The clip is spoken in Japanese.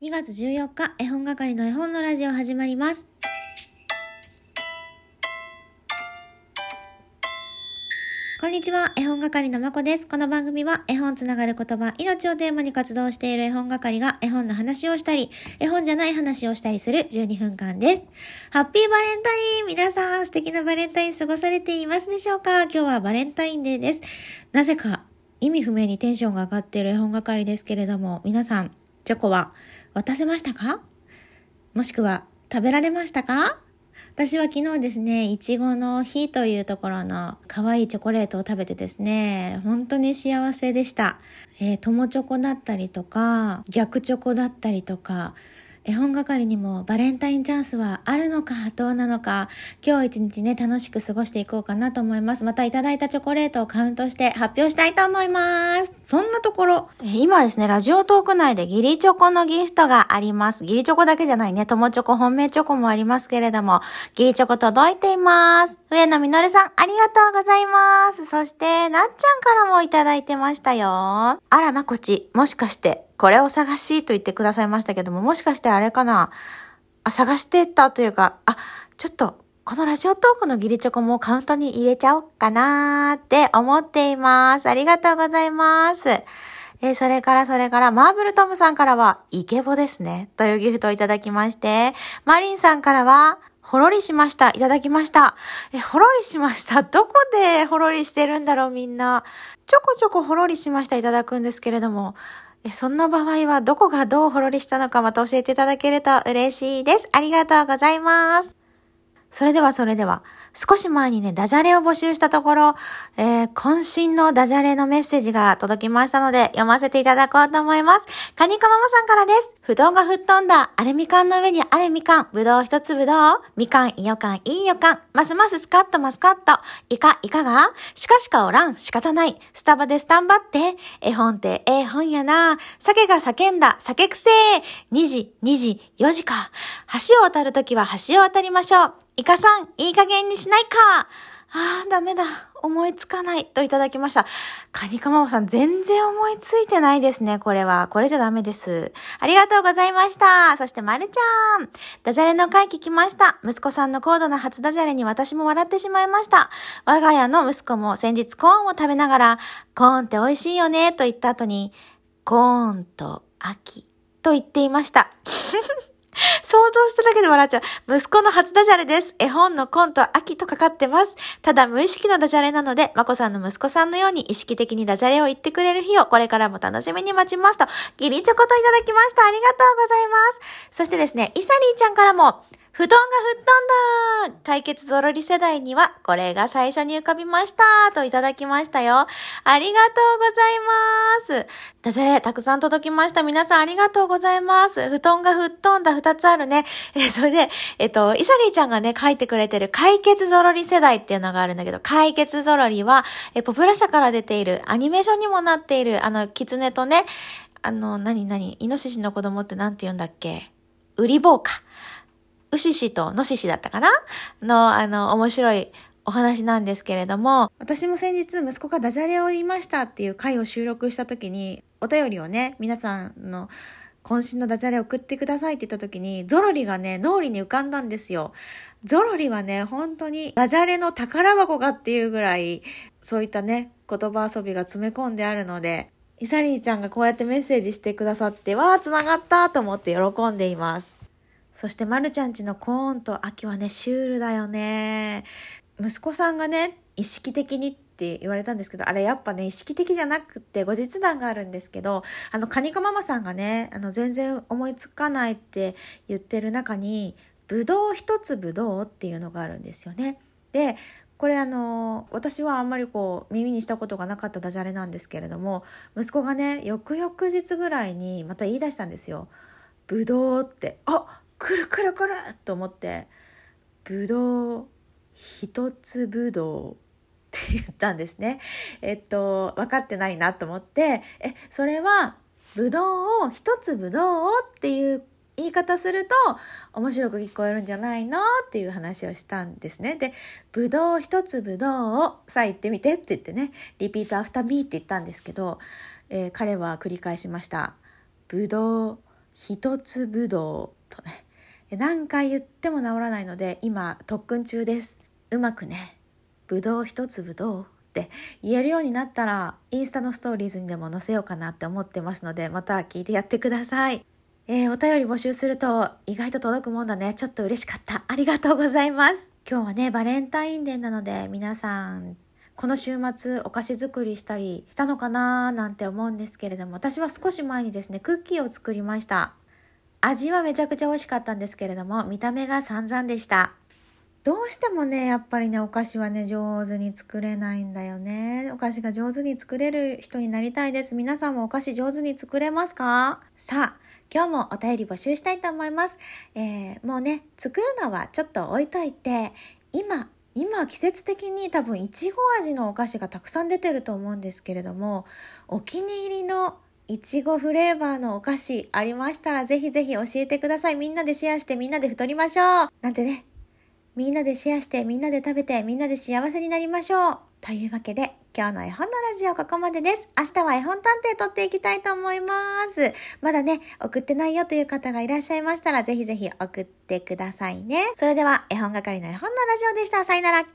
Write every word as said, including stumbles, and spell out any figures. にがつじゅうよっか、絵本係の絵本のラジオ始まります。こんにちは、絵本係のまこです。この番組は絵本つながる言葉、命をテーマに活動している絵本係が絵本の話をしたり、絵本じゃない話をしたりするじゅうにふんかんです。ハッピーバレンタイン！皆さん素敵なバレンタイン過ごされていますでしょうか？今日はバレンタインデーです。なぜか意味不明にテンションが上がっている絵本係ですけれども、皆さんチョコは渡せましたか？もしくは食べられましたか？私は昨日ですね、いちごの日というところの可愛いチョコレートを食べてですね、本当に幸せでした。えー、友チョコだったりとか、逆チョコだったりとか、絵本係にもバレンタインチャンスはあるのかどうなのか、今日一日ね、楽しく過ごしていこうかなと思います。またいただいたチョコレートをカウントして発表したいと思います。そんなところ、今ですね、ラジオトーク内で義理チョコのギフトがあります。義理チョコだけじゃないね、友チョコ、本命チョコもありますけれども、義理チョコ届いています。上野みのるさん、ありがとうございます。そして、なっちゃんからもいただいてましたよ。あらまこち、もしかして、これを探しと言ってくださいましたけども、もしかしてあれかなあ、探してたというか、あ、ちょっとこのラジオトークの義理チョコもカウントに入れちゃおうかなーって思っています。ありがとうございます。え、それからそれから、マーブルトムさんからは、イケボですね、というギフトをいただきまして、マリンさんからは、ほろりしました。いただきました。え、ほろりしました。どこでほろりしてるんだろう、みんな。ちょこちょこほろりしました。いただくんですけれども、そんな場合はどこがどうほろりしたのかまた教えていただけると嬉しいです。ありがとうございます。それではそれでは、少し前にね、ダジャレを募集したところ、えー、渾身のダジャレのメッセージが届きましたので、読ませていただこうと思います。カニカママさんからです。布団が吹っ飛んだ。あれみかんの上にあれみかん。ぶどう一つぶどう。みかんいいよかんいいよかん。ますますスカッとマスカッと。いかいかが？しかしかおらん。仕方ない。スタバでスタンバって。絵本って絵本やな。酒が叫んだ。酒くせー。にじ、にじ、よじか。橋を渡るときは橋を渡りましょう。イカさん、いい加減にしないか。あー、ダメだ。思いつかない。といただきました。カニカママさん、全然思いついてないですね、これは。これじゃダメです。ありがとうございました。そして、まるちゃん。ダジャレの回聞きました。息子さんの高度な初ダジャレに私も笑ってしまいました。我が家の息子も先日コーンを食べながら、コーンって美味しいよね、と言った後に、コーンと秋、と言っていました。想像しただけで笑っちゃう。息子の初ダジャレです。絵本のコンと秋とかかってます。ただ無意識のダジャレなので、まこさんの息子さんのように意識的にダジャレを言ってくれる日をこれからも楽しみに待ちますと、ギリチョコといただきました。ありがとうございます。そしてですね、イサリーちゃんからも、布団が吹っ飛んだ。解決ゾロリ世代にはこれが最初に浮かびましたといただきましたよ。ありがとうございます。ダジャレたくさん届きました。皆さんありがとうございます。布団が吹っ飛んだふたつあるね。え、それで、えっと、イサリーちゃんがね、書いてくれてる解決ゾロリ世代っていうのがあるんだけど、解決ゾロリは、え、ポプラ社から出ているアニメーションにもなっている、あの、キツネとね、あの、なになに、イノシシの子供ってなんて言うんだっけ？ウリボウか。うししとのししだったかなの、あの、面白いお話なんですけれども、私も先日息子がダジャレを言いましたっていう回を収録した時に、お便りをね、皆さんの渾身のダジャレ送ってくださいって言った時に、ゾロリがね、脳裏に浮かんだんですよ。ゾロリはね、本当にダジャレの宝箱かっていうぐらい、そういったね、言葉遊びが詰め込んであるので、イサリーちゃんがこうやってメッセージしてくださって、わー、つながったと思って喜んでいます。そしてまるちゃんちのコーンと秋はね、シュールだよね。息子さんがね、意識的にって言われたんですけど、あれやっぱね、意識的じゃなくて後日談があるんですけど、あの、カニカママさんがね、あの、全然思いつかないって言ってる中に、ぶどう一つぶどうっていうのがあるんですよね。で、これあの、私はあんまりこう耳にしたことがなかったダジャレなんですけれども、息子がね、翌々日ぐらいにまた言い出したんですよ。ぶどうって、あ、くるくるくると思って、ぶどう一つぶどうって言ったんですね。えっと、分かってないなと思って、え、それはぶどうを一つぶどうっていう言い方すると面白く聞こえるんじゃないのっていう話をしたんですね。で、ぶどう一つぶどうをさあ言ってみてって言ってね、リピートアフターミーって言ったんですけど、えー、彼は繰り返しました。ぶどう一つぶどうとね、何回言っても治らないので今特訓中です。うまくね、ぶどう一粒どうって言えるようになったらインスタのストーリーズにでも載せようかなって思ってますので、また聞いてやってください。えー、お便り募集すると意外と届くもんだね。ちょっと嬉しかった。ありがとうございます。今日はねバレンタインデーなので、皆さんこの週末お菓子作りしたりしたのかななんて思うんですけれども、私は少し前にですねクッキーを作りました。味はめちゃくちゃ美味しかったんですけれども、見た目が散々でした。どうしてもねやっぱりねお菓子はね上手に作れないんだよね。お菓子が上手に作れる人になりたいです。皆さんもお菓子上手に作れますか？さあ今日もお便り募集したいと思います。えー、もうね作るのはちょっと置いといて、今今季節的に多分いちご味のお菓子がたくさん出てると思うんですけれども、お気に入りのいちごフレーバーのお菓子ありましたらぜひぜひ教えてください。みんなでシェアしてみんなで太りましょうなんてね、みんなでシェアしてみんなで食べてみんなで幸せになりましょう。というわけで今日の絵本のラジオここまでです。明日は絵本探偵撮っていきたいと思います。まだね送ってないよという方がいらっしゃいましたらぜひぜひ送ってくださいね。それでは絵本係の絵本のラジオでした。さよなら。きょ